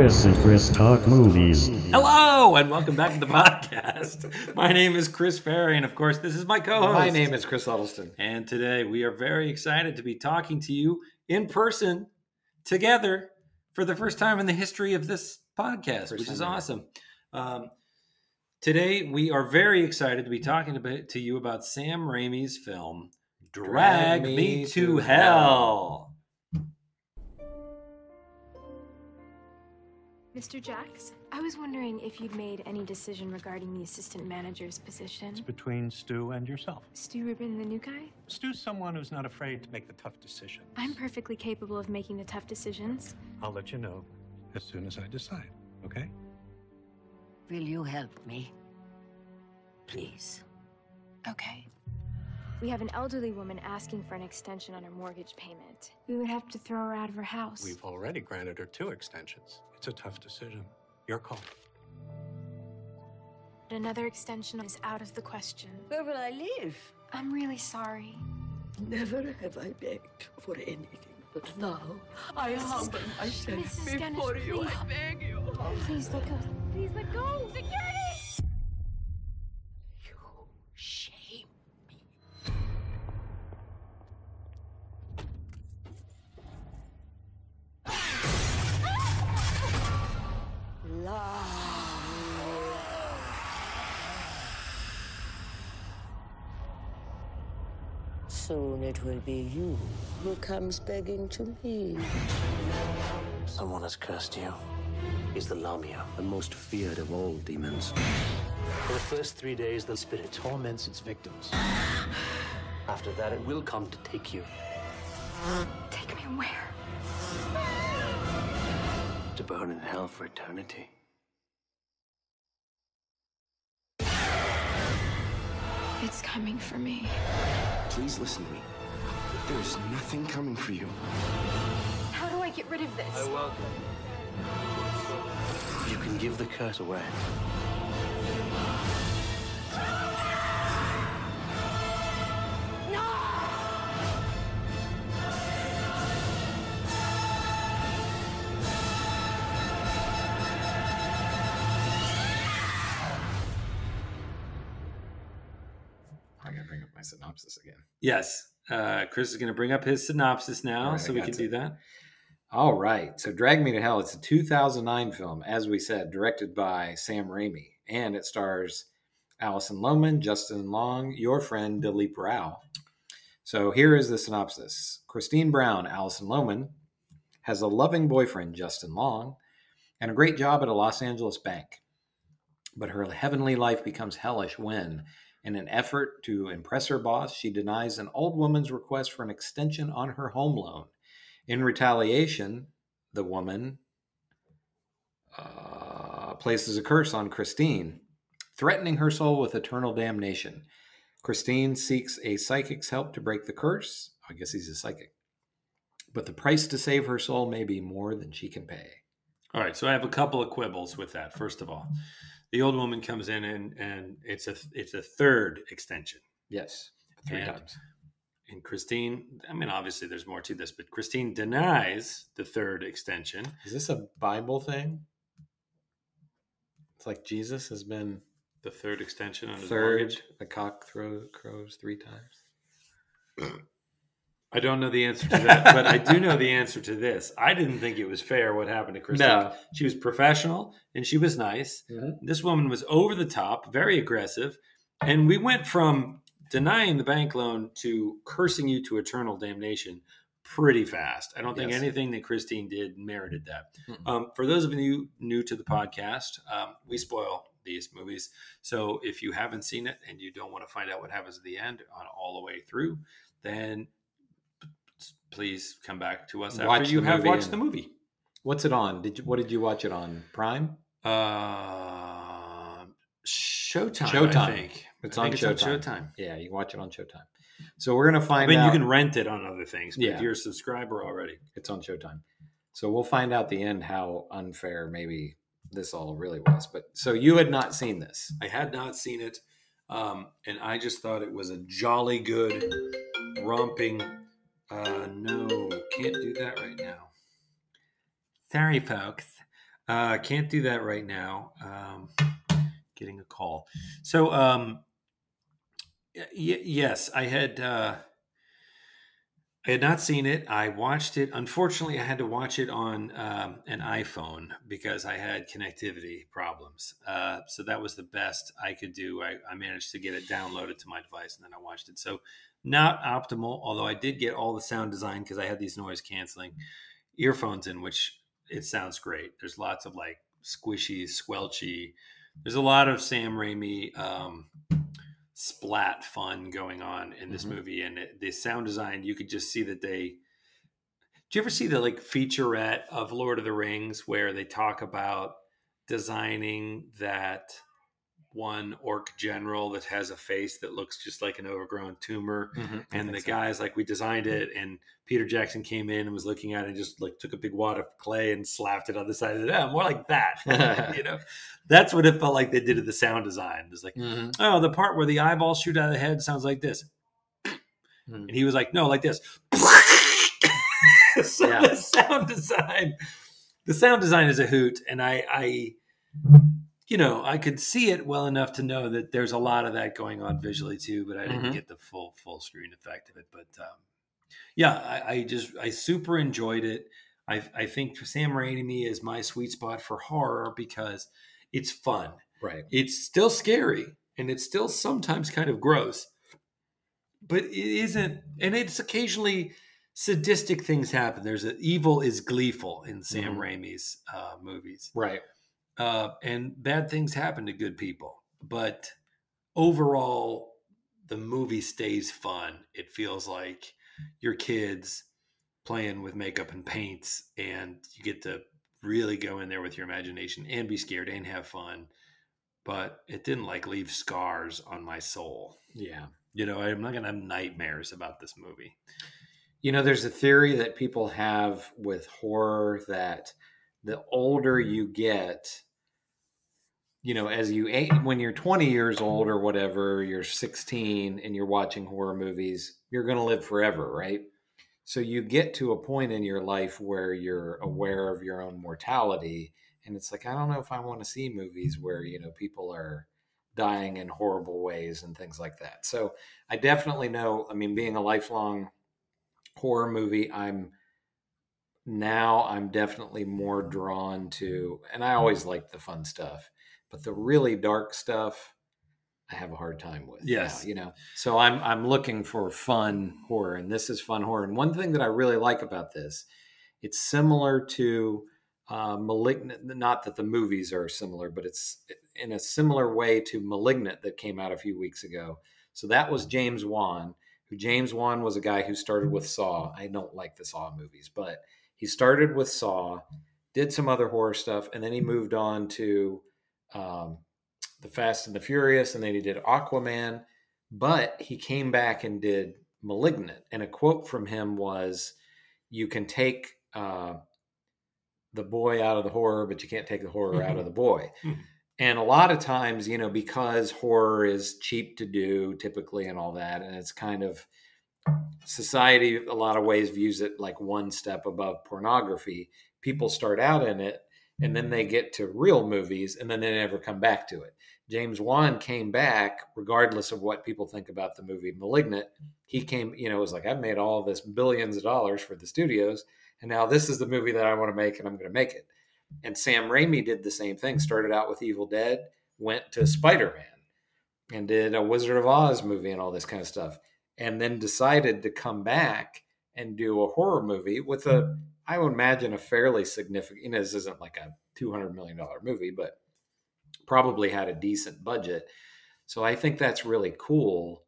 Chris and Chris Talk Movies. Hello, and welcome back to the podcast. My name is Chris Ferry, and of course, this is my co-host. My name is Chris Huddleston. And today, we are very excited to be talking to you in person, together, for the first time in the history of this podcast, which is awesome. Today, we are very excited to be talking to you about Sam Raimi's film, Drag Me to Hell. Mr. Jacks, I was wondering if you'd made any decision regarding the assistant manager's position. It's between Stu and yourself. Stu Rubin, the new guy? Stu's someone who's not afraid to make the tough decisions. I'm perfectly capable of making the tough decisions. I'll let you know as soon as I decide, okay? Will you help me? Please. Okay. We have an elderly woman asking for an extension on her mortgage payment. We would have to throw her out of her house. We've already granted her 2 extensions. It's a tough decision. Your call. Another extension is out of the question. Where will I live? I'm really sorry. Never have I begged for anything, but now I humble myself before you. Please. I beg you. Please let go. Please let go. Security! You shame. Soon it will be you who comes begging to me. Someone has cursed you. He's the Lamia, the most feared of all demons. For the first 3 days, the spirit torments its victims. After that, it will come to take you. Take me where? To burn in hell for eternity. It's coming for me. Please listen to me. There is nothing coming for you. How do I get rid of this? I welcome you. You can give the curse away. Synopsis again. Yes. Chris is going to bring up his synopsis now, right, so we can do that. All right. So Drag Me to Hell, it's a 2009 film, as we said, directed by Sam Raimi. And it stars Allison Lohman, Justin Long, your friend Dilip Rao. So here is the synopsis. Christine Brown, Allison Lohman, has a loving boyfriend, Justin Long, and a great job at a Los Angeles bank. But her heavenly life becomes hellish when... in an effort to impress her boss, she denies an old woman's request for an extension on her home loan. In retaliation, the woman places a curse on Christine, threatening her soul with eternal damnation. Christine seeks a psychic's help to break the curse. I guess he's a psychic. But the price to save her soul may be more than she can pay. All right, so I have a couple of quibbles with that, first of all. The old woman comes in and it's a 3rd extension. Yes, 3 times. And Christine, I mean, obviously there's more to this, but Christine denies the 3rd extension. Is this a Bible thing? It's like Jesus has been... the 3rd extension on his mortgage? The cock crows 3 times. I don't know the answer to that, but I do know the answer to this. I didn't think it was fair what happened to Christine. No. She was professional and she was nice. Mm-hmm. This woman was over the top, very aggressive. And we went from denying the bank loan to cursing you to eternal damnation pretty fast. I don't think anything that Christine did merited that. Mm-hmm. For those of you new to the podcast, we spoil these movies. So if you haven't seen it and you don't want to find out what happens at the end on all the way through, then... please come back to us after you have watched the movie. What's it on? What did you watch it on? Prime? Showtime, I think. It's on Showtime. Yeah, you can watch it on Showtime. So we're going to find out. I mean, you can rent it on other things, but if you're a subscriber already. It's on Showtime. So we'll find out the end how unfair maybe this all really was. But so you had not seen this. I had not seen it. And I just thought it was a jolly good romping... No, can't do that right now. Sorry, folks. Can't do that right now. Getting a call. So, yes, I had not seen it. I watched it. Unfortunately, I had to watch it on an iPhone because I had connectivity problems. So that was the best I could do. I managed to get it downloaded to my device, and then I watched it. So not optimal, although I did get all the sound design because I had these noise canceling earphones in, which it sounds great. There's lots of like squishy, squelchy. There's a lot of Sam Raimi splat fun going on in this movie, and the sound design, you could just see that they... Do you ever see the like featurette of Lord of the Rings where they talk about designing that one orc general that has a face that looks just like an overgrown tumor, and the guy's like, we designed it, and Peter Jackson came in and was looking at it and just like took a big wad of clay and slapped it on the side of it. Oh, more like that. You know, that's what it felt like they did to the sound design. It's like, oh, the part where the eyeballs shoot out of the head sounds like this, and he was like, no, like this. So yeah. The sound design is a hoot, and I could see it well enough to know that there's a lot of that going on visually too, but I didn't get the full screen effect of it. But I super enjoyed it. I think Sam Raimi is my sweet spot for horror because it's fun. Right. It's still scary, and it's still sometimes kind of gross, but it isn't. And it's occasionally sadistic things happen. There's evil is gleeful in Sam Raimi's movies. Right. And bad things happen to good people, but overall the movie stays fun. It feels like your kids playing with makeup and paints, and you get to really go in there with your imagination and be scared and have fun, but it didn't like leave scars on my soul. Yeah. You know, I'm not going to have nightmares about this movie. You know, there's a theory that people have with horror that the older you get, you know, as you age, when you're 20 years old or whatever, you're 16 and you're watching horror movies, you're going to live forever, right? So you get to a point in your life where you're aware of your own mortality. And it's like, I don't know if I want to see movies where, you know, people are dying in horrible ways and things like that. So I definitely know, I mean, being a lifelong horror movie, I'm definitely more drawn to, and I always liked the fun stuff, but the really dark stuff I have a hard time with. Yes. Now, you know, so I'm looking for fun horror, and this is fun horror. And one thing that I really like about this, it's similar to Malignant, not that the movies are similar, but it's in a similar way to Malignant that came out a few weeks ago. So that was James Wan. James Wan was a guy who started with Saw. I don't like the Saw movies, but he started with Saw, did some other horror stuff, and then he moved on to the Fast and the Furious, and then he did Aquaman. But he came back and did Malignant. And a quote from him was, you can take the boy out of the horror, but you can't take the horror out of the boy. And a lot of times, you know, because horror is cheap to do typically and all that, and it's kind of... society a lot of ways views it like one step above pornography. People start out in it, and then they get to real movies, and then they never come back to it. James Wan came back, regardless of what people think about the movie Malignant. He came, you know, it was like, I've made all this billions of dollars for the studios, and now this is the movie that I want to make, and I'm going to make it. And Sam Raimi did the same thing, started out with Evil Dead, went to Spider-Man, and did a Wizard of Oz movie and all this kind of stuff, and then decided to come back and do a horror movie with a, I would imagine, a fairly significant, you know, this isn't like a $200 million movie, but probably had a decent budget. So I think that's really cool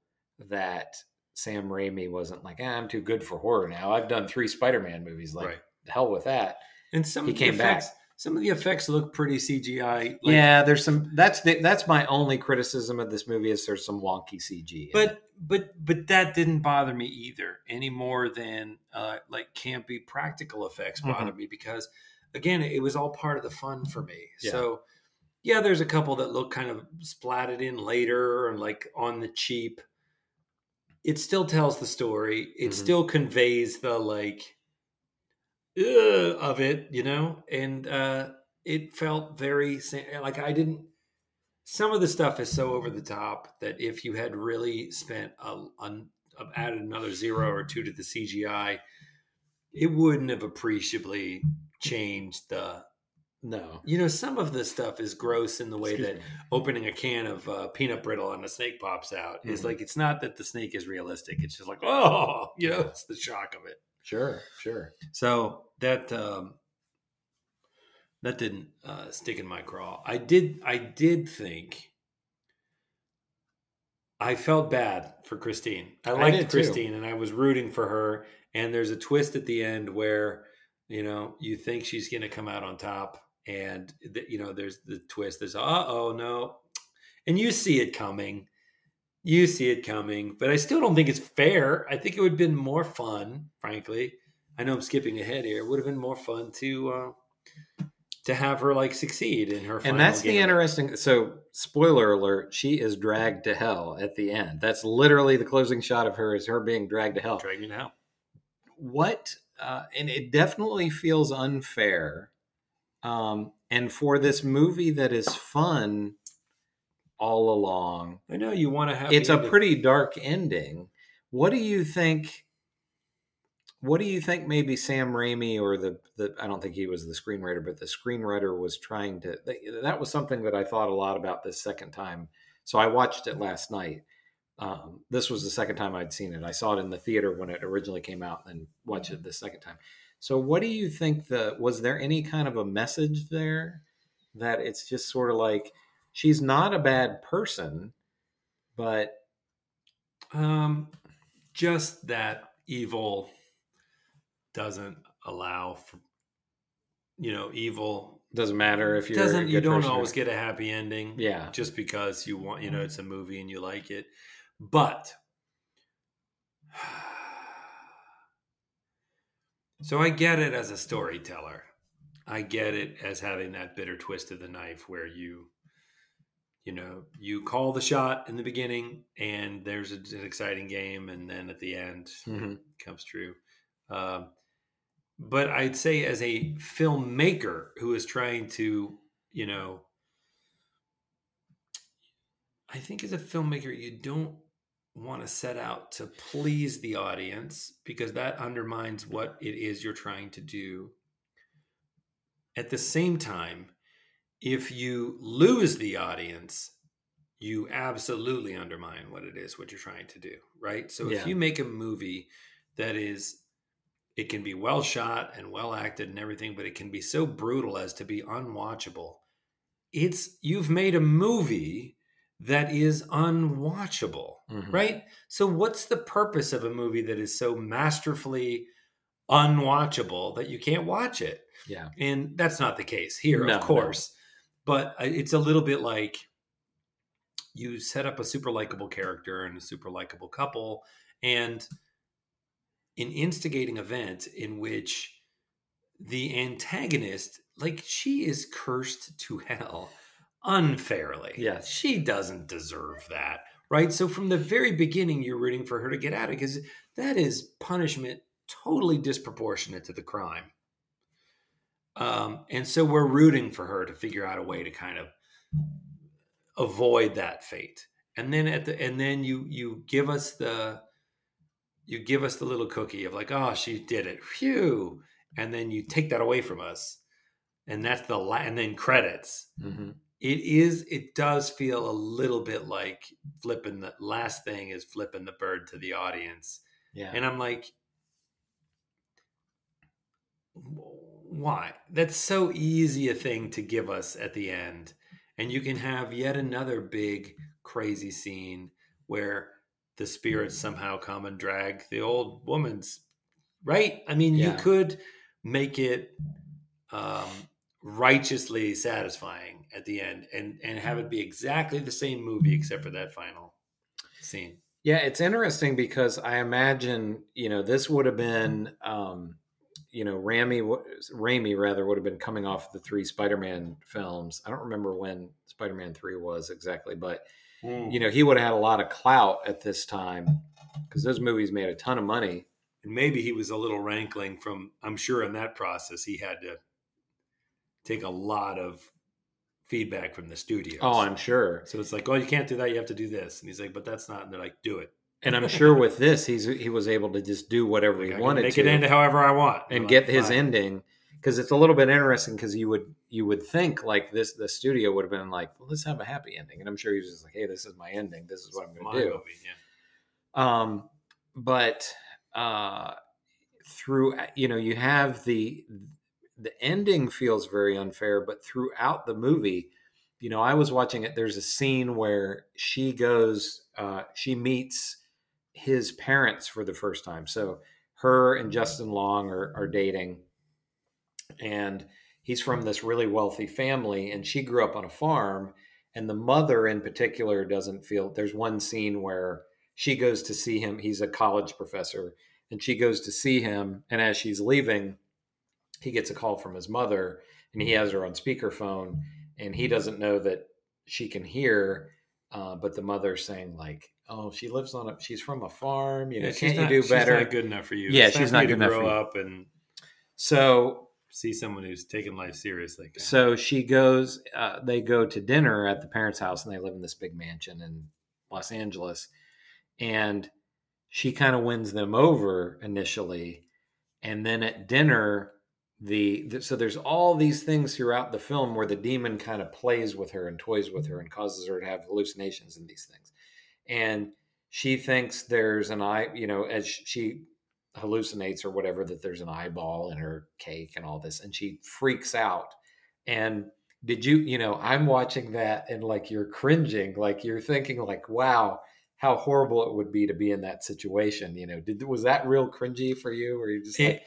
that Sam Raimi wasn't like, I'm too good for horror now. I've done 3 Spider-Man movies, like, the hell with that. And he came back. Some of the effects look pretty CGI. Like, yeah, there's some. That's my only criticism of this movie is there's some wonky CG. But that didn't bother me either any more than like campy practical effects bothered me, because again, it was all part of the fun for me. Yeah. So yeah, there's a couple that look kind of splatted in later and like on the cheap. It still tells the story. It still conveys the like. Of it, you know, and it felt very like I didn't. Some of the stuff is so over the top that if you had really spent added another 0 or 2 to the CGI, it wouldn't have appreciably changed the. No, you know, some of the stuff is gross in the way opening a can of peanut brittle and a snake pops out mm-hmm. is like, it's not that the snake is realistic. It's just like, oh, you know, it's the shock of it. Sure. So that didn't stick in my craw. I did think I felt bad for Christine. I liked Christine too. And I was rooting for her. And there's a twist at the end where, you know, you think she's going to come out on top. And, you know, there's the twist. There's, uh-oh, no. And you see it coming. But I still don't think it's fair. I think it would have been more fun, frankly. I know I'm skipping ahead here. It would have been more fun to have her, like, succeed in her final game. And that's the interesting... So, spoiler alert, she is dragged to hell at the end. That's literally the closing shot of her, is her being dragged to hell. Drag me to hell. What... and it definitely feels unfair. And for this movie that is fun all along, I know you want to have it's a pretty dark ending. What do you think maybe Sam Raimi or the I don't think he was the screenwriter, but the screenwriter was trying to, that was something that I thought a lot about this second time. So I watched it last night. This was the second time I'd seen it. I saw it in the theater when it originally came out and watched it the second time. So what do you think was there any kind of a message there that it's just sort of like, she's not a bad person, but. Just that evil doesn't allow for, you know, evil. Doesn't matter if you're a good person. Always get a happy ending. Yeah. Just because you want, you know, it's a movie and you like it. But, so I get it as a storyteller. I get it as having that bitter twist of the knife where you know, you call the shot in the beginning and there's an exciting game. And then at the end mm-hmm. it comes true. But I'd say as a filmmaker who is trying to, you know, I think as a filmmaker, you don't want to set out to please the audience because that undermines what it is you're trying to do. At the same time, if you lose the audience, you absolutely undermine what you're trying to do, right? So if you make a movie that is, it can be well shot and well acted and everything, but it can be so brutal as to be unwatchable. You've made a movie that is unwatchable, mm-hmm. right? So what's the purpose of a movie that is so masterfully unwatchable that you can't watch it? Yeah. And that's not the case here, of course. No. But it's a little bit like you set up a super likable character and a super likable couple and an instigating event in which the antagonist, like she is cursed to hell unfairly. Yes. She doesn't deserve that, right? So from the very beginning, you're rooting for her to get out of it because that is punishment totally disproportionate to the crime. And so we're rooting for her to figure out a way to kind of avoid that fate. And then you give us the little cookie of like, oh, she did it. Phew. And then you take that away from us. And that's and then credits. Mm-hmm. It does feel a little bit like flipping the bird to the audience. Yeah. And I'm like, why? That's so easy a thing to give us at the end. And you can have yet another big crazy scene where the spirits somehow come and drag the old woman's, right? I mean, you could make it righteously satisfying at the end and have it be exactly the same movie except for that final scene. Yeah, it's interesting because I imagine, you know, this would have been, you know, Raimi would have been coming off the 3 Spider-Man films. I don't remember when Spider-Man 3 was exactly, but... You know, he would have had a lot of clout at this time because those movies made a ton of money. And maybe he was a little rankling from, I'm sure in that process, he had to take a lot of feedback from the studios. Oh, I'm sure. So it's like, oh, you can't do that. You have to do this. And he's like, but that's not. And they're like, do it. And I'm sure with this, he was able to just do whatever he wanted to. Make it into however I want. And get his ending. Because it's a little bit interesting because you would think like this, the studio would have been like, well, let's have a happy ending. And I'm sure he was just like, hey, this is my ending. This is what I'm going to do. Yeah. But through, you know, you have the ending feels very unfair, but throughout the movie, you know, I was watching it. There's a scene where she goes, she meets his parents for the first time. So her and Justin Long are dating, and he's from this really wealthy family, and she grew up on a farm, and the mother in particular doesn't feel, there's one scene where she goes to see him. He's a college professor, and she goes to see him. And as she's leaving, he gets a call from his mother, and he has her on speakerphone, and he doesn't know that she can hear, but the mother's saying like, "Oh, she lives on a, she's from a farm. You know, yeah, can't you do better? She's not good enough for you. Yeah, she's not good enough for you. Grow up and so see someone who's taking life seriously." So she goes. They go to dinner at the parents' house, and they live in this big mansion in Los Angeles, and she kind of wins them over initially, and then at dinner. So there's all these things throughout the film where the demon kind of plays with her and toys with her and causes her to have hallucinations and these things. And she thinks there's an eye, you know, as she hallucinates or whatever, that there's an eyeball in her cake and all this. And she freaks out. And did you know, I'm watching that and like, you're cringing, like you're thinking like, wow, how horrible it would be to be in that situation. You know, was that real cringy for you? Or you just like,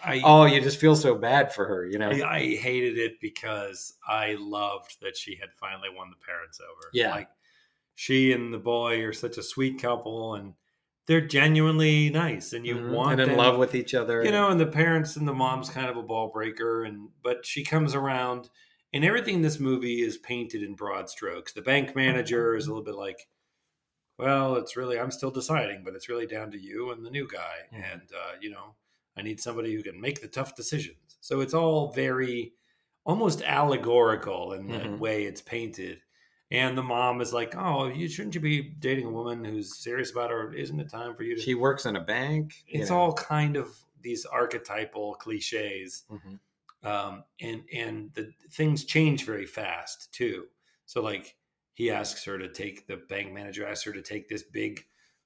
you just feel so bad for her, you know? I hated it because I loved that she had finally won the parents over. Yeah. Like she and the boy are such a sweet couple, and they're genuinely nice, and you want and in love with each other, you know, and the parents and the mom's kind of a ball breaker, but she comes around, and everything in this movie is painted in broad strokes. The bank manager is a little bit like, well, it's really, I'm still deciding, but it's really down to you and the new guy. Mm-hmm. And, you know, I need somebody who can make the tough decisions. So it's all very almost allegorical in the way it's painted. And the mom is like, oh, shouldn't you be dating a woman who's serious about her? Isn't it time for you to... She works in a bank. It's all kind of these archetypal cliches. Mm-hmm. And the things change very fast, too. So, like, the bank manager asks her to take this big,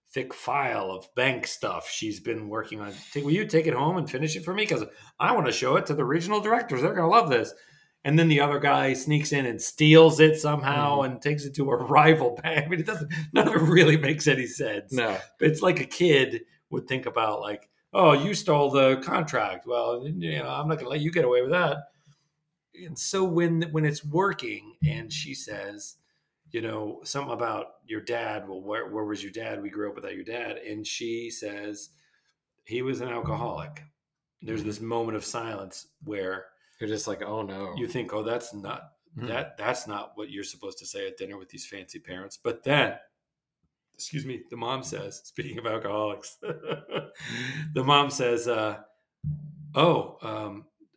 thick file of bank stuff she's been working on. Will you take it home and finish it for me? Because I want to show it to the regional directors. They're going to love this. And then the other guy sneaks in and steals it somehow and takes it to a rival bank. I mean, none of it really makes any sense. No. But it's like a kid would think about like, oh, you stole the contract. Well, you know, I'm not going to let you get away with that. And so when it's working and she says, you know, something about your dad. Well, where was your dad? We grew up without your dad. And she says, he was an alcoholic. There's this moment of silence where you're just like, oh no. You think, oh, that's not, that's not what you're supposed to say at dinner with these fancy parents. But then, excuse me, the mom says, speaking of alcoholics, the mom says,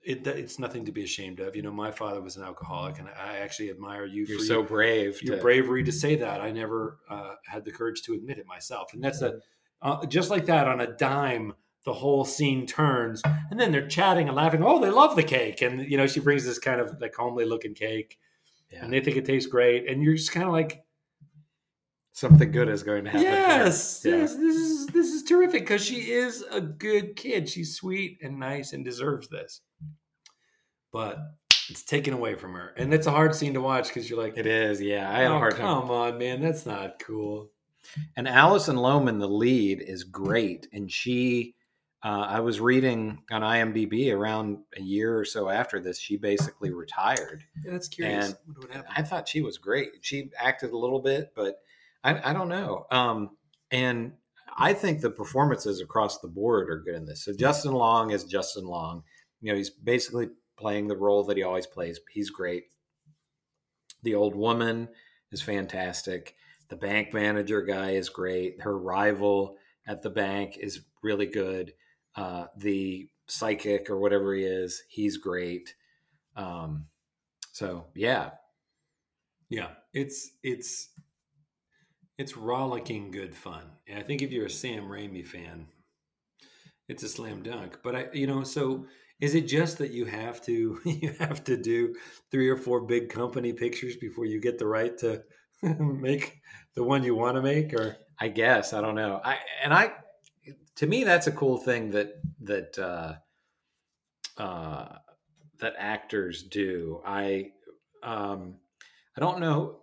it's nothing to be ashamed of. You know, my father was an alcoholic, and I actually admire you. You're so brave. Your bravery to say that. I never had the courage to admit it myself. And that's just like that on a dime, the whole scene turns, and then they're chatting and laughing. Oh, they love the cake. And, you know, she brings this kind of like homely looking cake and they think it tastes great. And you're just kind of like, something good is going to happen. Yes, this is terrific, because she is a good kid. She's sweet and nice and deserves this. But it's taken away from her. And it's a hard scene to watch because you're like... It is, yeah. I had a hard time. Come on, man. That's not cool. And Allison Lohman, the lead, is great. And she... I was reading on IMDb around a year or so after this, she basically retired. Yeah, that's curious. And what would happen? I thought she was great. She acted a little bit, but... I don't know. And I think the performances across the board are good in this. So Justin Long is Justin Long. You know, he's basically playing the role that he always plays. He's great. The old woman is fantastic. The bank manager guy is great. Her rival at the bank is really good. The psychic or whatever he is, he's great. So yeah, it's rollicking good fun, and I think if you're a Sam Raimi fan, it's a slam dunk. But so is it just that you have to do 3 or 4 big company pictures before you get the right to make the one you want to make? Or I guess I don't know. To me, that's a cool thing that actors do. I don't know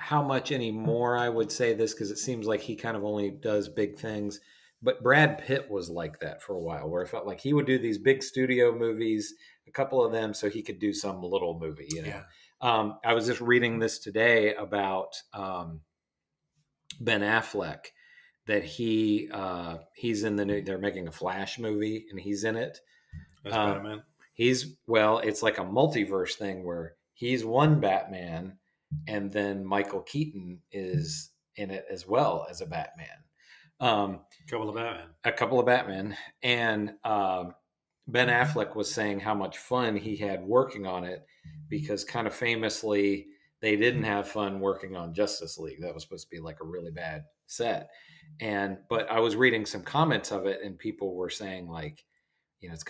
how much anymore I would say this, because it seems like he kind of only does big things. But Brad Pitt was like that for a while, where it felt like he would do these big studio movies, a couple of them, so he could do some little movie. Yeah. I was just reading this today about Ben Affleck, that he's in the new. They're making a Flash movie, and he's in it. That's Batman. It's like a multiverse thing where he's one Batman, and then Michael Keaton is in it as well as a Batman. A couple of Batman. And Ben Affleck was saying how much fun he had working on it, because kind of famously they didn't have fun working on Justice League. That was supposed to be like a really bad set. But I was reading some comments of it, and people were saying like, it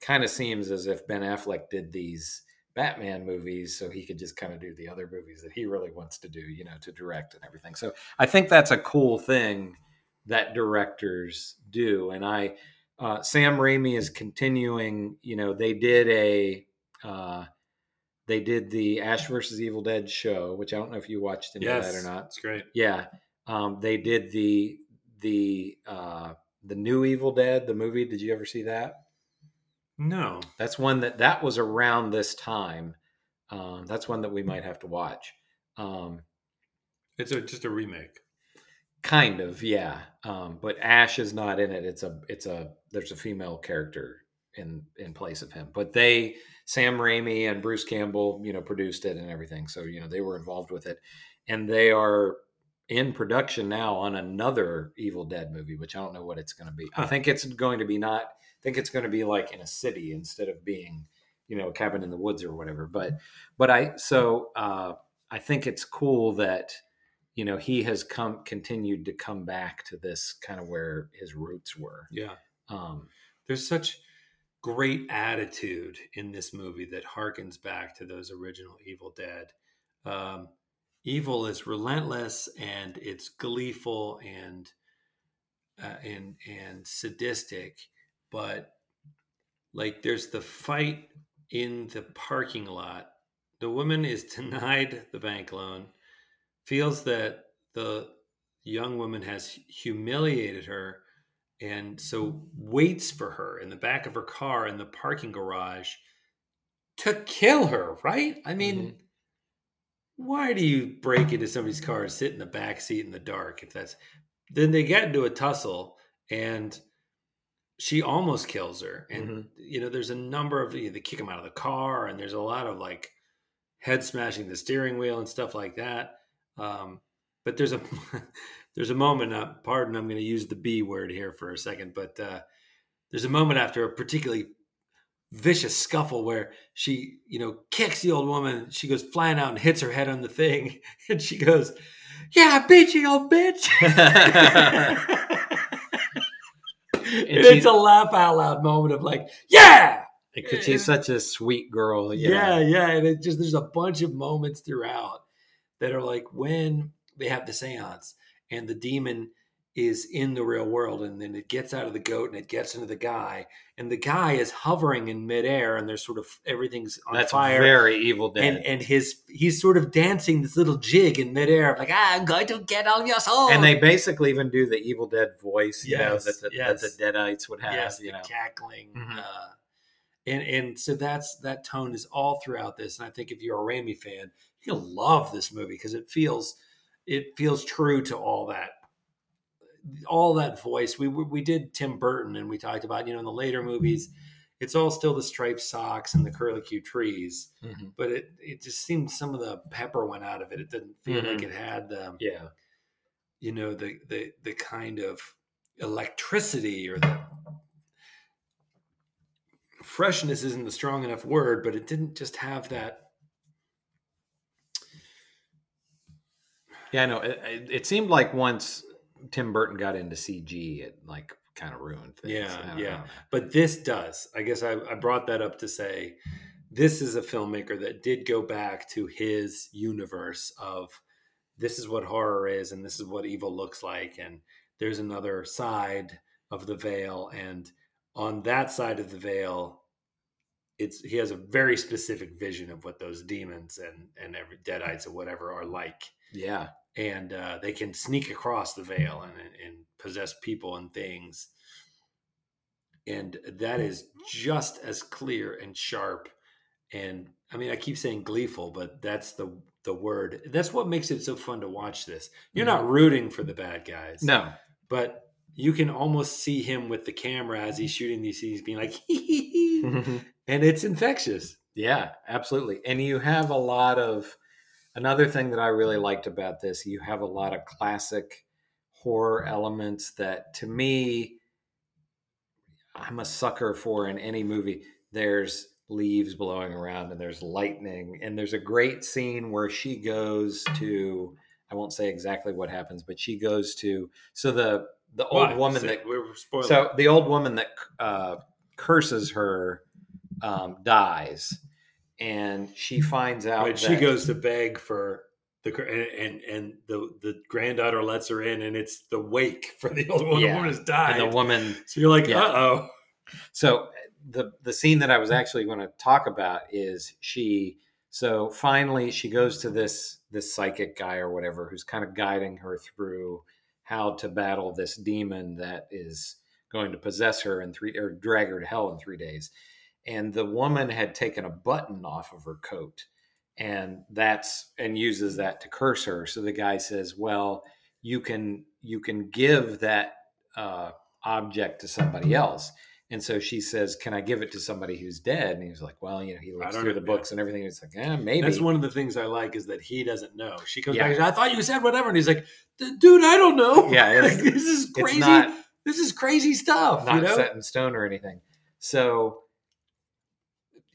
kind of seems as if Ben Affleck did these Batman movies so he could just kind of do the other movies that he really wants to do, to direct and everything. So I think that's a cool thing that directors do. And Sam Raimi is continuing, they did the Ash versus Evil Dead show, which I don't know if you watched any of that or not. It's great. Yeah. They did the new Evil Dead, the movie. Did you ever see that? No. That's one that was around this time. That's one that we might have to watch. It's just a remake. Kind of, yeah. But Ash is not in it. There's a female character in place of him. But Sam Raimi and Bruce Campbell, produced it and everything. So, they were involved with it. And they are in production now on another Evil Dead movie, which I don't know what it's going to be. I think it's going to be like in a city instead of being, a cabin in the woods or whatever. But I think it's cool that, he has continued to come back to this kind of where his roots were. Yeah. There's such great attitude in this movie that harkens back to those original Evil Dead. Evil is relentless, and it's gleeful and sadistic. But like, there's the fight in the parking lot. The woman is denied the bank loan, feels that the young woman has humiliated her, and so waits for her in the back of her car in the parking garage to kill her, right? I mean, why do you break into somebody's car and sit in the back seat in the dark? Then they get into a tussle, and she almost kills her. And, there's a number of, they kick him out of the car, and there's a lot of like head smashing the steering wheel and stuff like that. But there's a moment, pardon, I'm going to use the B word here for a second, but there's a moment after a particularly vicious scuffle where she, kicks the old woman. She goes flying out and hits her head on the thing. And she goes, "Yeah, I beat you, old bitch." And it's a laugh out loud moment of like, yeah, because she's such a sweet girl. Yeah. And it just, there's a bunch of moments throughout that are like when they have the seance and the demon is in the real world, and then it gets out of the goat and it gets into the guy, and the guy is hovering in midair, and there's sort of everything's on fire. That's very Evil Dead. And he's sort of dancing this little jig in midair, like, I'm going to get on your soul. And they basically even do the Evil Dead voice, that the Deadites would have, the cackling. Mm-hmm. And so that tone is all throughout this. And I think if you're a Raimi fan, you'll love this movie, because it feels true to all that. All that voice. We did Tim Burton, and we talked about, in the later movies, it's all still the striped socks and the curlicue trees, but it just seemed some of the pepper went out of it. It didn't feel like it had the kind of electricity, or the freshness isn't a strong enough word, but it didn't just have that Yeah, I know. It seemed like once Tim Burton got into CG, it like kind of ruined things. Yeah. But this does. I guess I brought that up to say this is a filmmaker that did go back to his universe of this is what horror is and this is what evil looks like. And there's another side of the veil. And on that side of the veil, he has a very specific vision of what those demons and every deadites or whatever are like. Yeah. And they can sneak across the veil and possess people and things. And that is just as clear and sharp. And I mean, I keep saying gleeful, but that's the word. That's what makes it so fun to watch this. You're not rooting for the bad guys. No. But you can almost see him with the camera as he's shooting these scenes being like, hee hee. And it's infectious. Yeah, absolutely. And you have a lot of... Another thing that I really liked about this, you have a lot of classic horror elements that, to me, I'm a sucker for in any movie. There's leaves blowing around and there's lightning. And there's a great scene where she goes to, I won't say exactly what happens, but she goes to, the old woman that curses her dies. And she finds out when she goes to beg for the granddaughter lets her in, and it's the wake for the old woman. Yeah. The woman has died, and the woman. So you're like, yeah. Uh-oh. So the scene that I was actually going to talk about is finally she goes to this psychic guy or whatever who's kind of guiding her through how to battle this demon that is going to possess her or drag her to hell in 3 days. And the woman had taken a button off of her coat and uses that to curse her. So the guy says, well, you can give that object to somebody else. And so she says, can I give it to somebody who's dead? And he was like, well, he looks through the books and everything. It's like, maybe. That's one of the things I like is that he doesn't know. She comes back and says, I thought you said whatever. And he's like, dude, I don't know. Yeah. Like, this is crazy. This is crazy stuff. Not set in stone or anything. So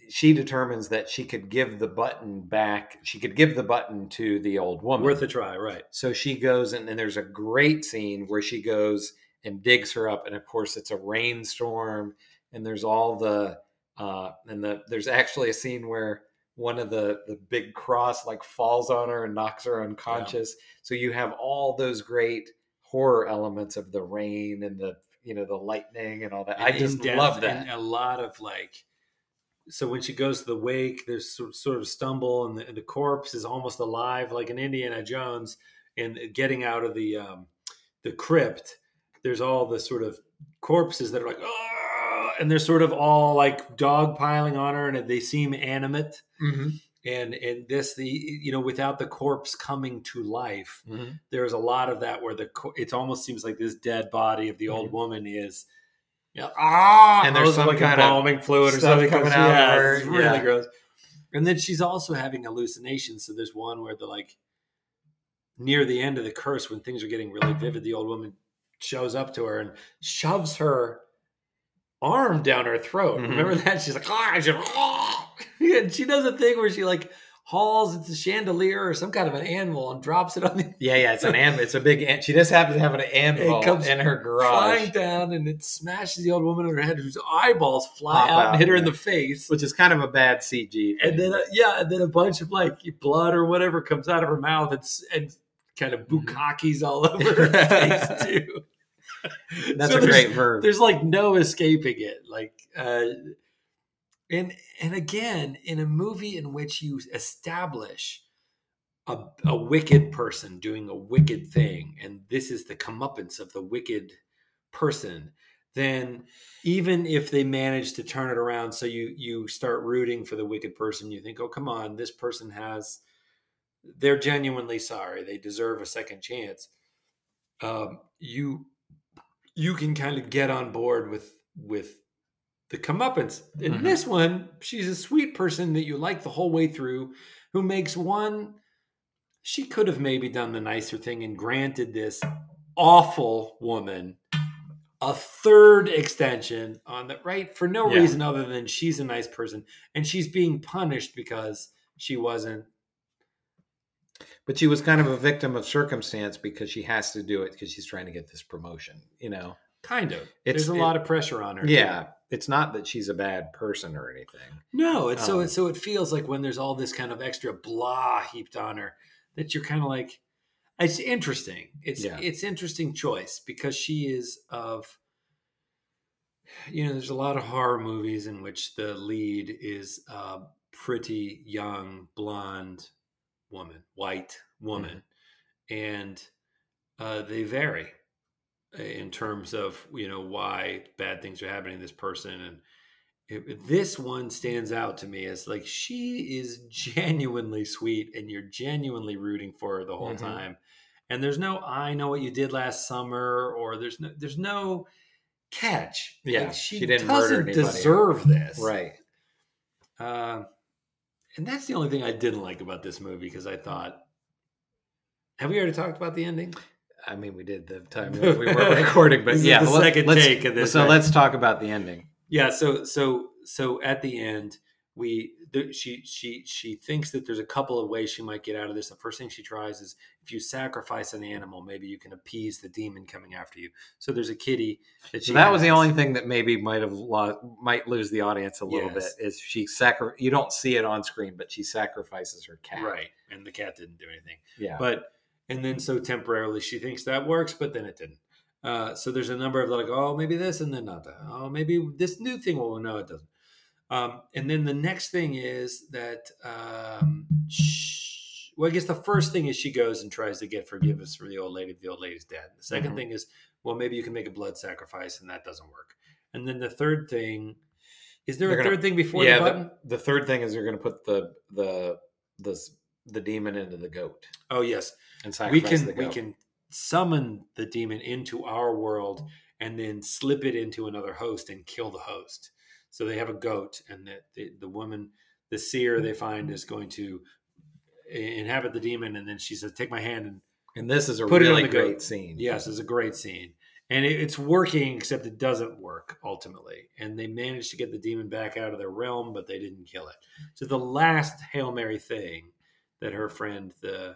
she determines that she could give the button back. She could give the button to the old woman. Worth a try, right. So she goes, and then there's a great scene where she goes and digs her up. And of course, it's a rainstorm. And there's there's actually a scene where one of the big cross like falls on her and knocks her unconscious. Yeah. So you have all those great horror elements of the rain and the lightning and all that. And I just love that. And a lot of so when she goes to the wake, there's sort of stumble, and the corpse is almost alive, like an Indiana Jones. And getting out of the crypt, there's all the sort of corpses that are like, oh, and they're sort of all like dog piling on her, and they seem animate. Mm-hmm. And this without the corpse coming to life, mm-hmm. there's a lot of that where it almost seems like this dead body of the old woman is. Yeah. And there's some like kind of embalming fluid or something coming out of her. It's really gross. And then she's also having hallucinations. So there's one where near the end of the curse, when things are getting really vivid, the old woman shows up to her and shoves her arm down her throat. Mm-hmm. Remember that? She's like, and she does a thing where she like hauls it's a chandelier or some kind of an anvil and drops it on the it's an anvil. It's a big anvil. She just happens to have an anvil in her garage, flying down, and it smashes the old woman on her head, whose eyeballs fly out and hit her in the face, which is kind of a bad CG thing. And then and then a bunch of like blood or whatever comes out of her mouth and kind of bukakis all over her face too. That's a great verb. There's like no escaping it. And again, in a movie in which you establish a wicked person doing a wicked thing, and this is the comeuppance of the wicked person, then even if they manage to turn it around, so you start rooting for the wicked person, you think, oh, come on, this person they're genuinely sorry. They deserve a second chance. You can kind of get on board with the comeuppance. In this one, she's a sweet person that you like the whole way through, who makes she could have maybe done the nicer thing and granted this awful woman a third extension on the right for no reason other than she's a nice person, and she's being punished because she wasn't But she was kind of a victim of circumstance because she has to do it because she's trying to get this promotion, you know? Kind of. There's a lot of pressure on her. Yeah. Too. It's not that she's a bad person or anything. No. It's so it feels like when there's all this kind of extra blah heaped on her that you're kind of like, it's interesting. It's interesting choice because she is of, you know, there's a lot of horror movies in which the lead is a pretty young, blonde woman, white woman. Mm-hmm. And they vary in terms of, you know, why bad things are happening to this person. And this one stands out to me as like, she is genuinely sweet and you're genuinely rooting for her the whole mm-hmm. time. And there's no, I know what you did last summer, or there's no catch. Yeah. Like she didn't doesn't murder deserve this. Right. And that's the only thing I didn't like about this movie, because I thought, have we already talked about the ending? I mean, we did the time we were recording, but yeah, the second take of this. So let's talk about the ending. Yeah, so at the end, she thinks that there's a couple of ways she might get out of this. The first thing she tries is, if you sacrifice an animal, maybe you can appease the demon coming after you. So there's a kitty that she. So that was the only thing that maybe might lose the audience a little bit. Is you don't see it on screen, but she sacrifices her cat, right? And the cat didn't do anything. Yeah, and then so temporarily she thinks that works, but then it didn't. So there's a number of like, oh, maybe this and then not that. Oh, maybe this new thing. Well, no, it doesn't. And then the next thing is that, I guess the first thing is she goes and tries to get forgiveness from the old lady. The old lady's dead. The second mm-hmm. thing is, well, maybe you can make a blood sacrifice, and that doesn't work. And then the third thing, is there third thing before the button? The third thing is they're going to put the demon into the goat. Oh, yes. And sacrifice the goat. We can summon the demon into our world and then slip it into another host and kill the host. So they have a goat, and the woman, the seer they find, is going to inhabit the demon. And then she says, take my hand. And this is a really great scene. Yes, it's a great scene. And it's working, except it doesn't work ultimately. And they managed to get the demon back out of their realm, but they didn't kill it. So the last Hail Mary thing that her friend, the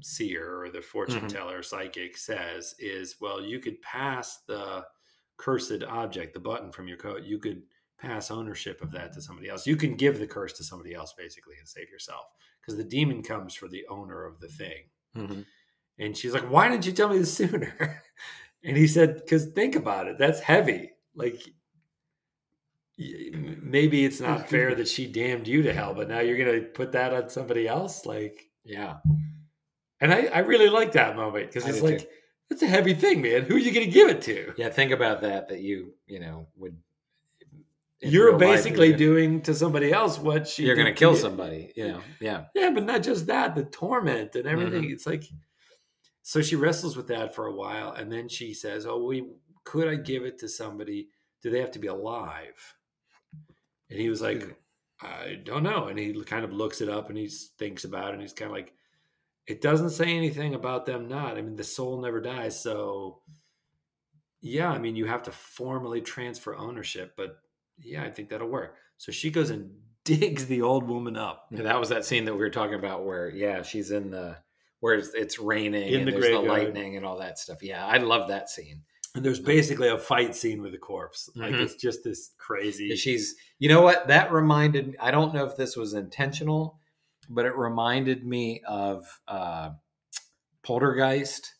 seer or the fortune teller mm-hmm. psychic, says is, well, you could pass the cursed object, the button from your coat, you could pass ownership of that to somebody else. You can give the curse to somebody else, basically, and save yourself, because the demon comes for the owner of the thing. Mm-hmm. And she's like, why didn't you tell me this sooner? And he said, because think about it, that's heavy. Like, maybe it's not fair that she damned you to hell, but now you're going to put that on somebody else? Like, yeah. And I really like that moment, because it's like, that's a heavy thing, man. Who are you going to give it to? Yeah, think about that you would. You're basically doing to somebody else what she. You're going to kill somebody, you know. Yeah. Yeah, but not just that, the torment and everything. Mm-hmm. It's like, so she wrestles with that for a while, and then she says, "Oh, could I give it to somebody? Do they have to be alive?" And he was like, "I don't know." And he kind of looks it up and he thinks about it, and he's kind of like, it doesn't say anything about them not. I mean, the soul never dies. So, yeah, I mean, you have to formally transfer ownership. But, yeah, I think that'll work. So she goes and digs the old woman up. And that was that scene that we were talking about where, yeah, she's in the – where it's raining and there's the lightning and all that stuff. Yeah, I love that scene. And there's basically a fight scene with the corpse. Like, mm-hmm. it's just this crazy – she's – you know what? That reminded me – I don't know if this was intentional – but it reminded me of Poltergeist,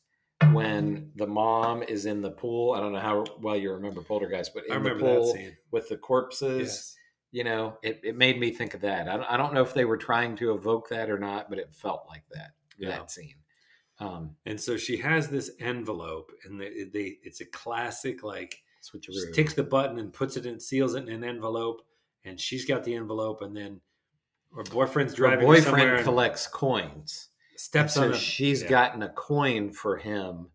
when the mom is in the pool. I don't know how well you remember Poltergeist, but in the pool with the corpses, yes. You know, it made me think of that. I don't know if they were trying to evoke that or not, but it felt like that scene. And so she has this envelope, and it's a classic, like, she takes the button and puts it in, seals it in an envelope, and she's got the envelope, and then her boyfriend's driving. Her boyfriend collects coins. Steps on. So she's gotten a coin for him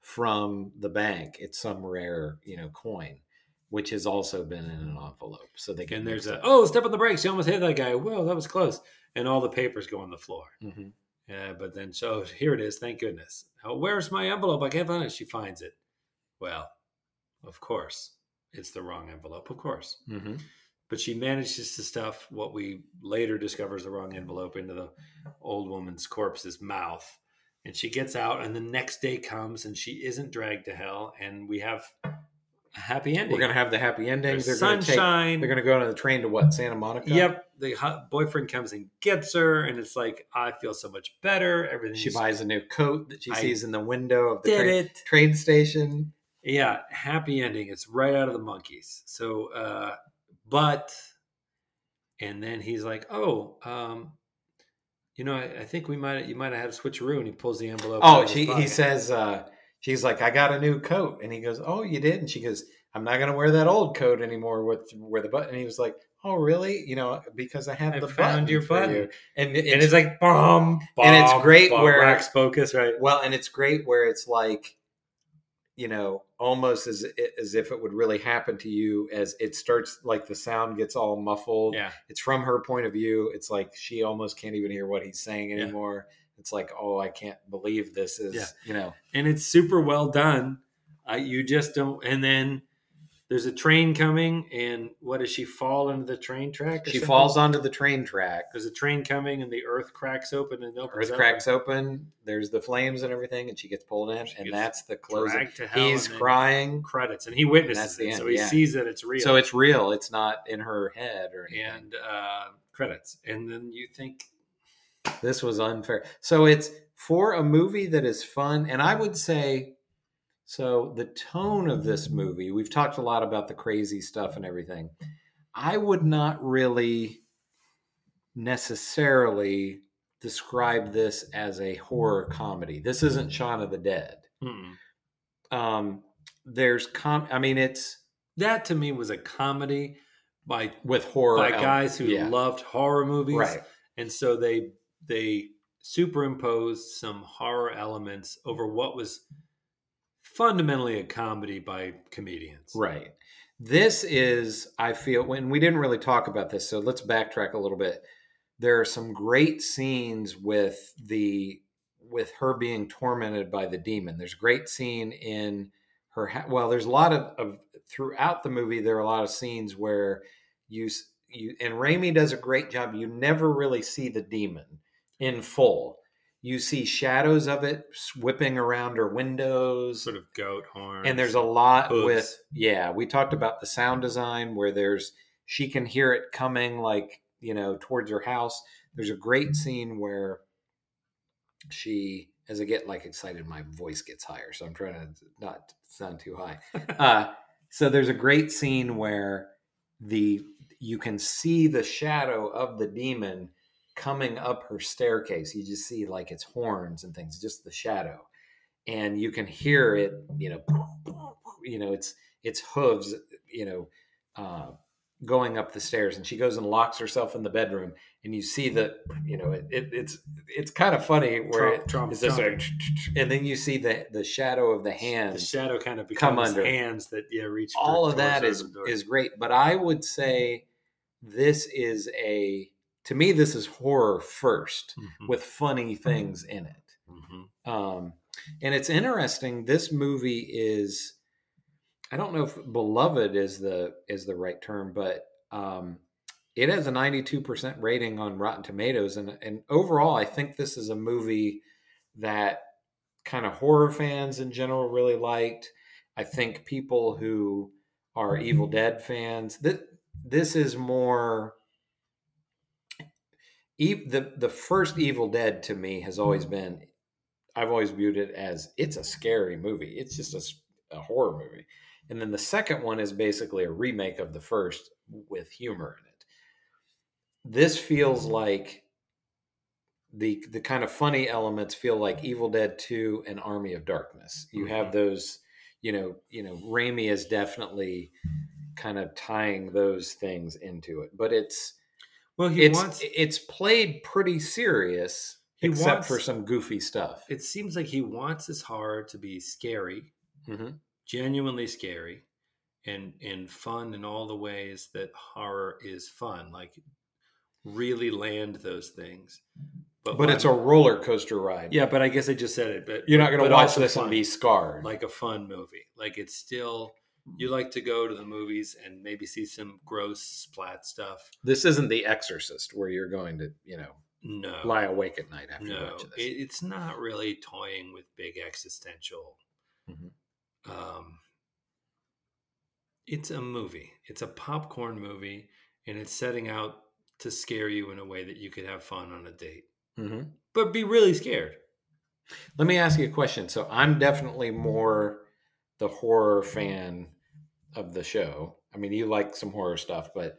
from the bank. It's some rare, you know, coin, which has also been in an envelope. So they can. And there's step on the brakes! You almost hit that guy. Well, that was close. And all the papers go on the floor. Mm-hmm. Yeah, but then so here it is. Thank goodness. Oh, where's my envelope? I can't find it. She finds it. Well, of course, it's the wrong envelope. Of course. Mm-hmm. But she manages to stuff what we later discover is the wrong envelope into the old woman's corpse's mouth. And she gets out, and the next day comes, and she isn't dragged to hell. And we have a happy ending. We're going to have the happy ending. There's sunshine. They're going to go on the train to what, Santa Monica? Yep. The boyfriend comes and gets her, and it's like, I feel so much better. Everything. She buys a new coat that she sees in the window of the train station. Yeah, happy ending. It's right out of the Monkeys. So, and then he's like, you know, I think you might have had a switcheroo, and he pulls the envelope. Oh, he says, she's like, I got a new coat. And he goes, oh, you did? And she goes, I'm not going to wear that old coat anymore where the button. And he was like, oh, really? You know, because I have the button. I found your button. You. And it's like, bomb. And it's great where. Rax focus, right? Well, and it's great where it's like, you know, almost as if it would really happen to you, as it starts, like the sound gets all muffled. Yeah. It's from her point of view. It's like, she almost can't even hear what he's saying anymore. Yeah. It's like, oh, I can't believe this is, you know, and it's super well done. You just don't. And then there's a train coming, and what does she fall into the train track? She falls onto the train track. There's a train coming, and the earth cracks open, and there's the flames and everything, and she gets pulled in, and that's the closing. He's crying. Credits, and he witnesses it, so he sees that it's real. So it's real. It's not in her head or anything. And credits, and then you think this was unfair. So it's for a movie that is fun, and I would say. So the tone of this movie, we've talked a lot about the crazy stuff and everything. I would not really necessarily describe this as a horror comedy. This isn't Shaun of the Dead. That to me was a comedy with horror by guys who loved horror movies, right? And so they superimposed some horror elements over what was fundamentally a comedy by comedians. Right. This is, I feel, when we didn't really talk about this, so let's backtrack a little bit. There are some great scenes with her being tormented by the demon. There's a great scene in her, there's a lot of throughout the movie, there are a lot of scenes where you and Raimi does a great job. You never really see the demon in full. You see shadows of it whipping around her windows. Sort of goat horns. And there's a lot hooves. We talked about the sound design where she can hear it coming, like, you know, towards her house. There's a great scene where she, as I get like excited, my voice gets higher. So I'm trying to not sound too high. So there's a great scene where you can see the shadow of the demon coming up her staircase. You just see like its horns and things, just the shadow, and you can hear it, you know, its hooves, you know, going up the stairs, and she goes and locks herself in the bedroom, and you see that, you know, it's kind of funny where it's just like, and then you see the shadow of the hands. The shadow kind of becomes hands that reach. All of that is great, but I would say to me, this is horror first, with funny things in it. And it's interesting. This movie is, I don't know if beloved is the right term, but it has a 92% rating on Rotten Tomatoes. And overall, I think this is a movie that kind of horror fans in general really liked. I think people who are Evil Dead fans, this is more... The first Evil Dead to me has always been, I've always viewed it as, it's a scary movie. It's just a horror movie. And then the second one is basically a remake of the first with humor in it. This feels like the kind of funny elements feel like Evil Dead 2 and Army of Darkness. You have those, you know, Raimi is definitely kind of tying those things into it, but it's, well, it's played pretty serious, except for some goofy stuff. It seems like he wants his horror to be scary, genuinely scary, and fun in all the ways that horror is fun. Like, really land those things. But it's a roller coaster ride. Yeah, but I guess I just said it. But you're not going to watch this and be scarred. Like a fun movie. Like, it's still You like to go to the movies and maybe see some gross splat stuff. This isn't The Exorcist where you're going to, you know, lie awake at night after watching this. It's not really toying with big existential. Mm-hmm. It's a movie. It's a popcorn movie, and it's setting out to scare you in a way that you could have fun on a date. Mm-hmm. But be really scared. Let me ask you a question. So I'm definitely more the horror fan of the show. I mean, you like some horror stuff, but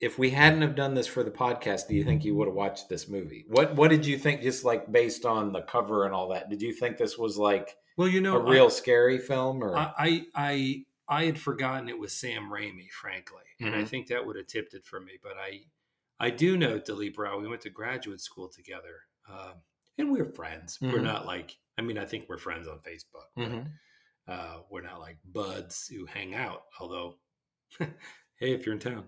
if we hadn't have done this for the podcast, do you think you would have watched this movie? What did you think, just like based on the cover and all that? Did you think this was like a real scary film? Or I had forgotten it was Sam Raimi, frankly. And I think that would have tipped it for me. But I do know Dilip Rao. We went to graduate school together. And we're friends. Mm-hmm. We're not like, I mean, I think we're friends on Facebook. But, we're not like buds who hang out. Although, hey, if you're in town,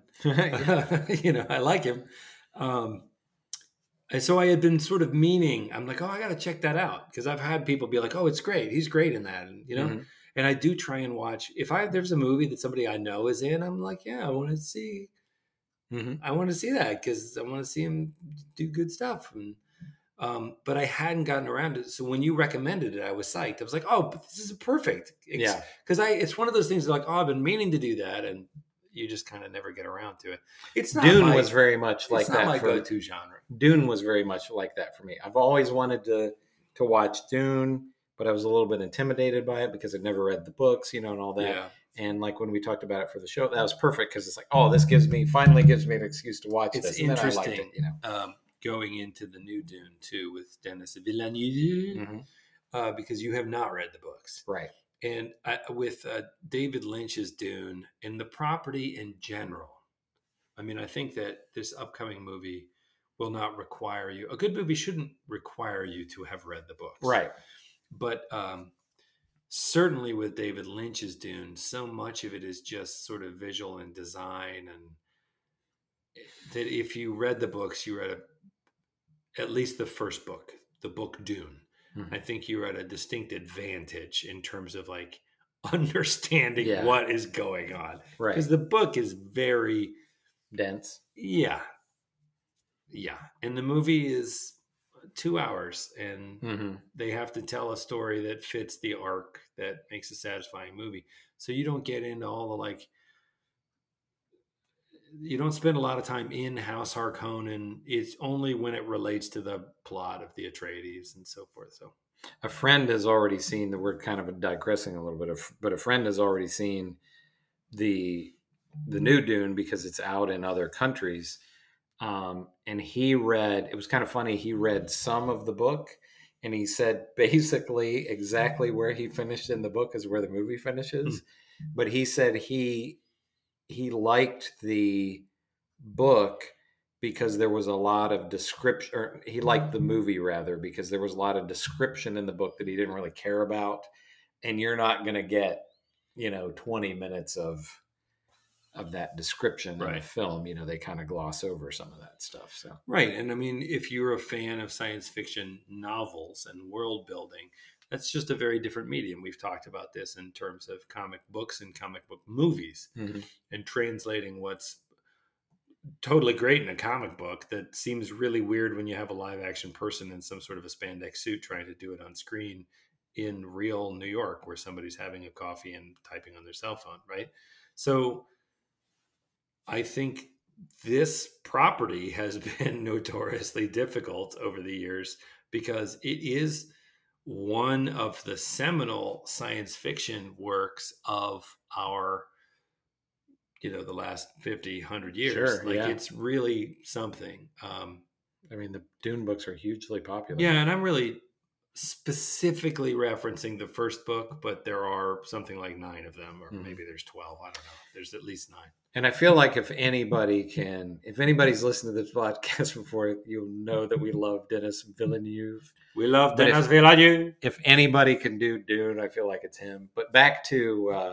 you know, I like him. And so I had been sort of meaning, I'm like, oh, I got to check that out. Because I've had people be like, oh, it's great. He's great in that. And, you know, and I do try and watch. If there's a movie that somebody I know is in, I'm like, yeah, I want to see. I want to see that because I want to see him do good stuff. And, but I hadn't gotten around to it. So when you recommended it, I was psyched. I was like, oh, but this is perfect. Because it's one of those things like, oh, I've been meaning to do that. And you just kind of never get around to it. It's not Dune was very much like that. It's not my go-to genre. Dune was very much like that for me. I've always wanted to watch Dune, but I was a little bit intimidated by it because I'd never read the books, you know, and all that. Yeah. And like when we talked about it for the show, that was perfect because it's like, oh, this finally gives me an excuse to watch this. It's interesting. And I liked it, you know. Going into the new Dune too with Denis Villeneuve, because you have not read the books, right? And with David Lynch's Dune and the property in general, I mean, I think that this upcoming movie will not require you. A good movie shouldn't require you to have read the books, right? But certainly with David Lynch's Dune, so much of it is just sort of visual and design, and that if you read the books, you read at least the first book, the book Dune. I think you're at a distinct advantage in terms of like understanding what is going on. Right. Because the book is very dense. Yeah. Yeah. And the movie is 2 hours and they have to tell a story that fits the arc that makes a satisfying movie. So you don't get into all the like, you don't spend a lot of time in House Harkonnen. It's only when it relates to the plot of the Atreides and so forth. So a friend has already seen the, we're kind of digressing a little bit of, but a friend has already seen the new Dune because it's out in other countries. And it was kind of funny. He read some of the book and he said basically exactly where he finished in the book is where the movie finishes. But he said he liked the book because there was a lot of description, or he liked the movie rather, because there was a lot of description in the book that he didn't really care about. And you're not going to get, you know, 20 minutes of that description in a film. You know, they kind of gloss over some of that stuff. So, right. And I mean, if you're a fan of science fiction novels and world building, that's just a very different medium. We've talked about this in terms of comic books and comic book movies and translating what's totally great in a comic book that seems really weird when you have a live action person in some sort of a spandex suit trying to do it on screen in real New York where somebody's having a coffee and typing on their cell phone, right? So I think this property has been notoriously difficult over the years because it is one of the seminal science fiction works of our, you know, the last 50, 100 years. Sure, like it's really something. I mean, the Dune books are hugely popular. Yeah. And I'm really specifically referencing the first book, but there are something like 9 of them, or maybe there's 12. I don't know. There's at least 9. And I feel like if anybody's listened to this podcast before, you'll know that we love Denis Villeneuve. We love Denis Villeneuve. If anybody can do Dune, I feel like it's him. But back to...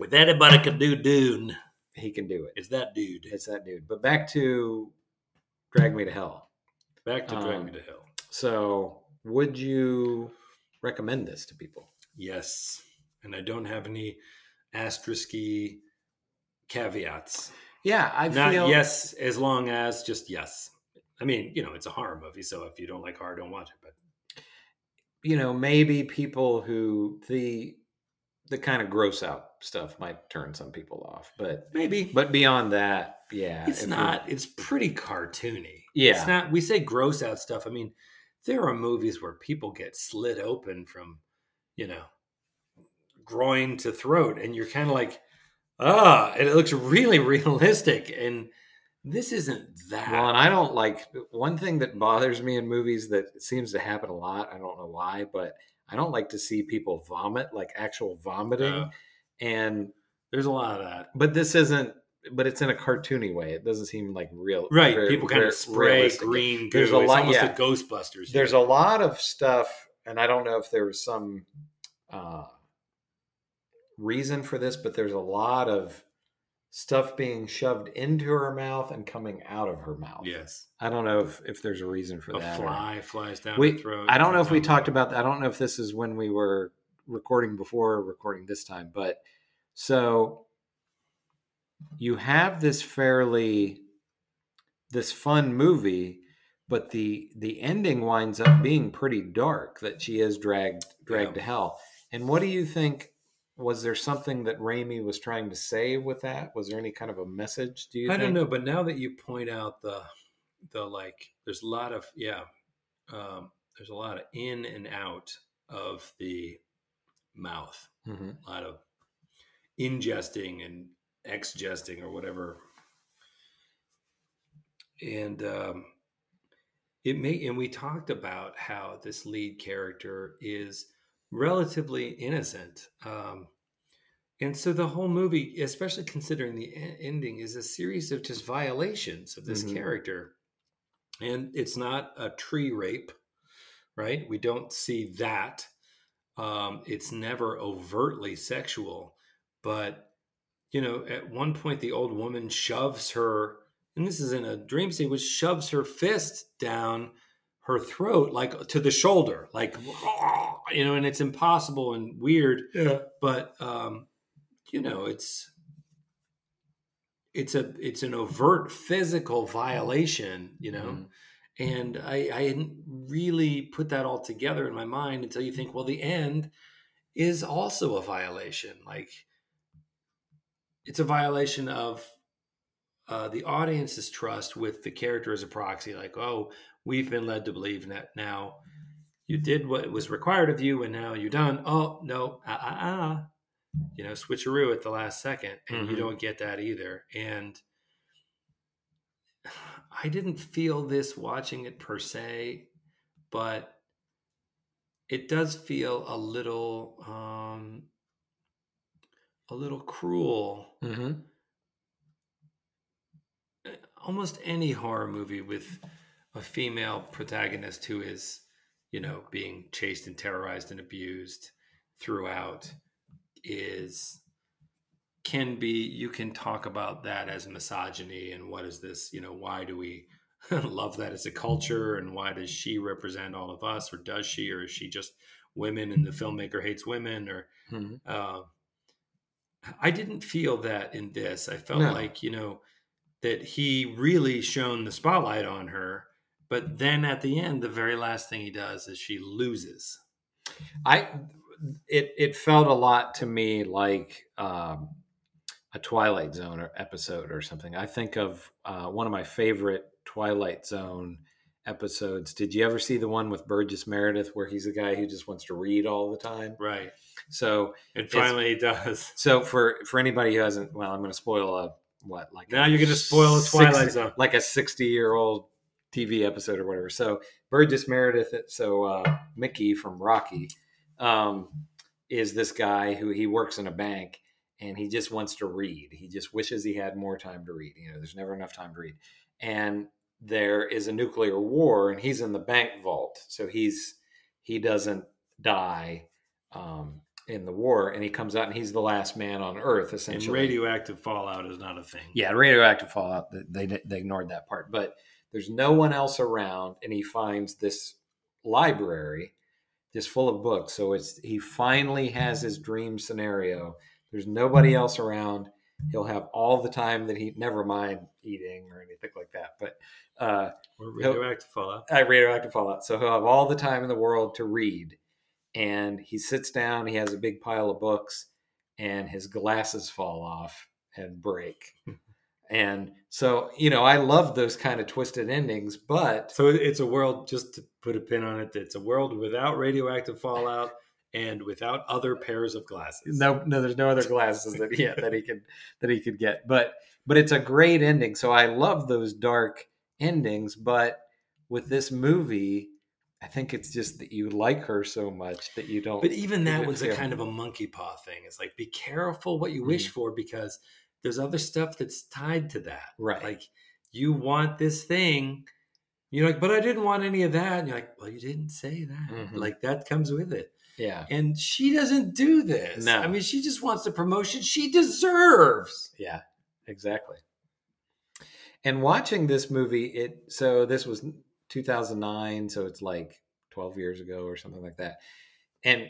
if anybody can do Dune, he can do it. It's that dude. But back to Drag Me to Hell. Drag Me to Hell. So would you recommend this to people? Yes. And I don't have any asterisky caveats. Yeah, I not feel... yes as long as just yes. I mean, you know, it's a horror movie, so if you don't like horror, don't watch it. But you know, maybe people who the kind of gross out stuff might turn some people off, but maybe. But beyond that, yeah, it's not. It's pretty cartoony. Yeah, it's not. We say gross out stuff. I mean, there are movies where people get slit open from, you know, groin to throat, and you're kind of like, ah, and it looks really realistic. And this isn't that. Well, and I don't like one thing that bothers me in movies that seems to happen a lot. I don't know why, but I don't like to see people vomit, like actual vomiting. And there's a lot of that. But this isn't, but it's in a cartoony way. It doesn't seem like real. Right. People kind of spray realistic. Green goo. There's a lot, almost like Ghostbusters. There's a lot of stuff. And I don't know if there was some reason for this, but there's a lot of stuff being shoved into her mouth and coming out of her mouth. Yes. I don't know if there's a reason for that. A fly flies down her throat. I don't know if we talked about that. I don't know if this is when we were recording before or recording this time, but so you have this this fun movie, but the ending winds up being pretty dark, that she is dragged to hell. And what do you think? Was there something that Raimi was trying to say with that? Was there any kind of a message? I don't know, but now that you point out the like, there's a lot of there's a lot of in and out of the mouth, mm-hmm. a lot of ingesting and exgesting or whatever, and we talked about how this lead character is relatively innocent, and so the whole movie, especially considering the ending, is a series of just violations of this mm-hmm. character. And it's not a tree rape, right? We don't see that. It's never overtly sexual, but you know, at one point the old woman shoves her, and this is in a dream sequence, shoves her fist down her throat, like to the shoulder, like, you know, and it's impossible and weird, but you know, it's an overt physical violation, you know, mm-hmm. and I hadn't really put that all together in my mind until you think, well, the end is also a violation. Like, it's a violation of the audience's trust with the character as a proxy. Like, oh, we've been led to believe that now you did what was required of you, and now you're done. Oh, no, you know, switcheroo at the last second, and mm-hmm. you don't get that either. And I didn't feel this watching it per se, but it does feel a little cruel. Mm-hmm. Almost any horror movie with a female protagonist who is, you know, being chased and terrorized and abused throughout you can talk about that as misogyny and what is this, you know, why do we love that as a culture, and why does she represent all of us, or does she, or is she just women and the filmmaker hates women, or mm-hmm. I didn't feel that in this. I felt like, you know, that he really shone the spotlight on her. But then at the end, the very last thing he does is she loses. It felt a lot to me like a Twilight Zone episode or something. I think of one of my favorite Twilight Zone episodes. Did you ever see the one with Burgess Meredith where he's a guy who just wants to read all the time? Right. So it finally does. So for anybody who hasn't, well, I'm going to spoil a... What, like now you're going to spoil a Twilight Zone, like a 60-year-old TV episode or whatever. So Burgess Meredith, Mickey from Rocky, is this guy who he works in a bank, and he just wants to read. He just wishes he had more time to read. You know, there's never enough time to read. And there is a nuclear war, and he's in the bank vault, so he doesn't die. In the war, and he comes out and he's the last man on Earth, essentially. And radioactive fallout is not a thing. Yeah, radioactive fallout, they ignored that part. But there's no one else around, and he finds this library just full of books. So he finally has his dream scenario There's nobody else around. He'll have all the time that he, never mind eating or anything like that, but or radioactive fallout. Radioactive fallout. So he'll have all the time in the world to read. And he sits down, he has a big pile of books, and his glasses fall off and break. And so, you know, I love those kind of twisted endings, but... So it's a world, just to put a pin on it, it's a world without radioactive fallout and without other pairs of glasses. No, there's no other glasses that he could get. But it's a great ending. So I love those dark endings, but with this movie... I think it's just that you like her so much that you don't... But even that was a kind of a monkey paw thing. It's like, be careful what you wish for, because there's other stuff that's tied to that. Right. Like, you want this thing. You're like, but I didn't want any of that. And you're like, well, you didn't say that. Mm-hmm. Like, that comes with it. Yeah. And she doesn't do this. No. I mean, she just wants the promotion she deserves. Yeah, exactly. And watching this movie, so this was... 2009, so it's like 12 years ago or something like that. And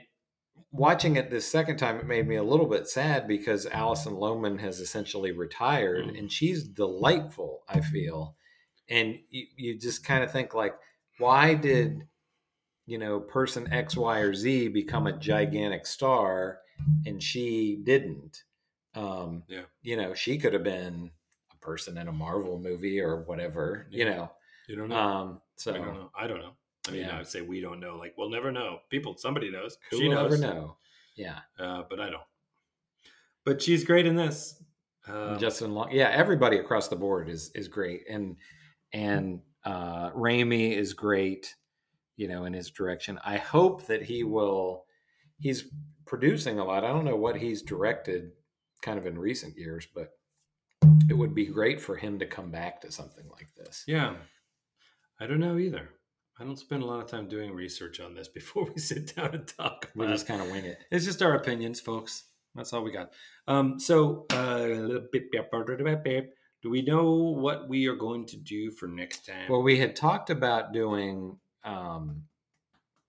watching it this second time, it made me a little bit sad because Allison Lohman has essentially retired, and she's delightful, I feel. And you just kind of think, like, why did, you know, person X, Y, or Z become a gigantic star and she didn't? You know, she could have been a person in a Marvel movie or whatever, you know. You don't know. I don't know. I mean, yeah. I would say we don't know. Like, we'll never know. People, somebody knows. She knows. We'll never know. Yeah. But I don't. But she's great in this. Justin Long. Yeah, everybody across the board is great. And Raimi is great, you know, in his direction. I hope that he's producing a lot. I don't know what he's directed kind of in recent years, but it would be great for him to come back to something like this. Yeah. I don't know either. I don't spend a lot of time doing research on this before we sit down and talk. We just kind of wing it. It's just our opinions, folks. That's all we got. Do we know what we are going to do for next time? Well, we had talked about doing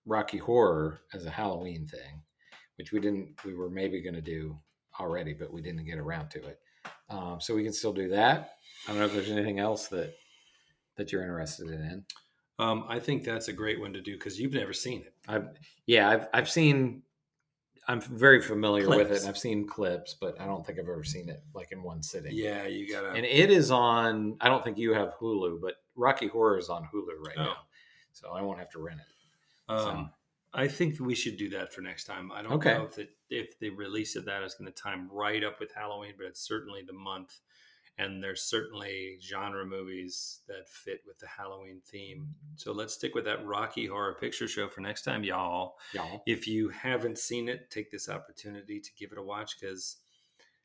Rocky Horror as a Halloween thing, which we were maybe going to do already, but we didn't get around to it. So we can still do that. I don't know if there's anything else that you're interested in. I think that's a great one to do because you've never seen it. I'm very familiar with it, and I've seen clips, but I don't think I've ever seen it like in one sitting. Yeah, you gotta. And it is on. I don't think you have Hulu, but Rocky Horror is on Hulu right now, so I won't have to rent it. I think we should do that for next time. I don't know if the release of that is going to time right up with Halloween, but it's certainly the month. And there's certainly genre movies that fit with the Halloween theme. So let's stick with that Rocky Horror Picture Show for next time, y'all. If you haven't seen it, take this opportunity to give it a watch because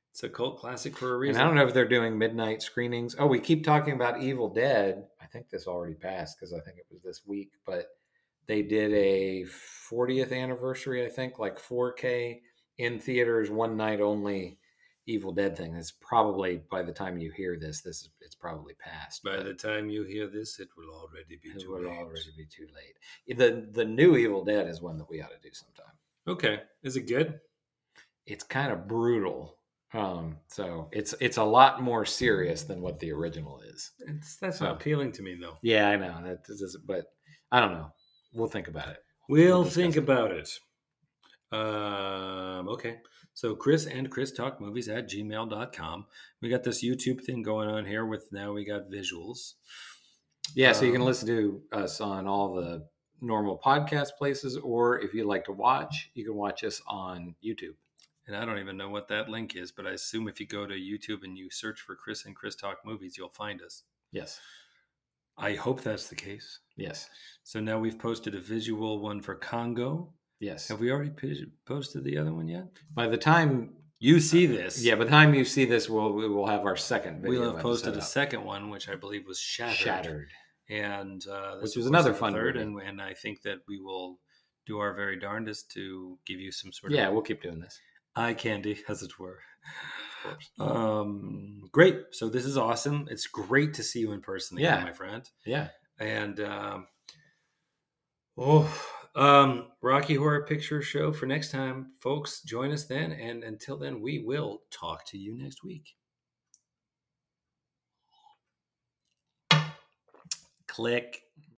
it's a cult classic for a reason. And I don't know if they're doing midnight screenings. Oh, we keep talking about Evil Dead. I think this already passed because I think it was this week. But they did a 40th anniversary, I think, like 4K in theaters, one night only. Evil Dead thing. It's probably by the time you hear this, it's probably past. By the time you hear this, it will already be too late. The new Evil Dead is one that we ought to do sometime. Okay. Is it good? It's kind of brutal. So it's a lot more serious than what the original is. That's not appealing to me though. Yeah, I know. But I don't know. We'll think about it. We'll think about it. Okay. So Chris and Chris Talk Movies @gmail.com. We got this YouTube thing going on here with now we got visuals. Yeah, so you can listen to us on all the normal podcast places, or if you'd like to watch, you can watch us on YouTube. And I don't even know what that link is, but I assume if you go to YouTube and you search for Chris and Chris Talk Movies, you'll find us. Yes. I hope that's the case. Yes. So now we've posted a visual one for Congo. Yes. Have we already posted the other one yet? By the time you see this. Yeah, by the time you see this, we will have our second video. We'll have posted a second one, which I believe was Shattered. And this was another fun third, and I think that we will do our very darndest to give you some sort of... Yeah, we'll keep doing this. Eye candy, as it were. Of course. Great. So this is awesome. It's great to see you in person again, my friend. Yeah. And... Rocky Horror Picture Show for next time, folks. Join us then, and until then, we will talk to you next week. Click.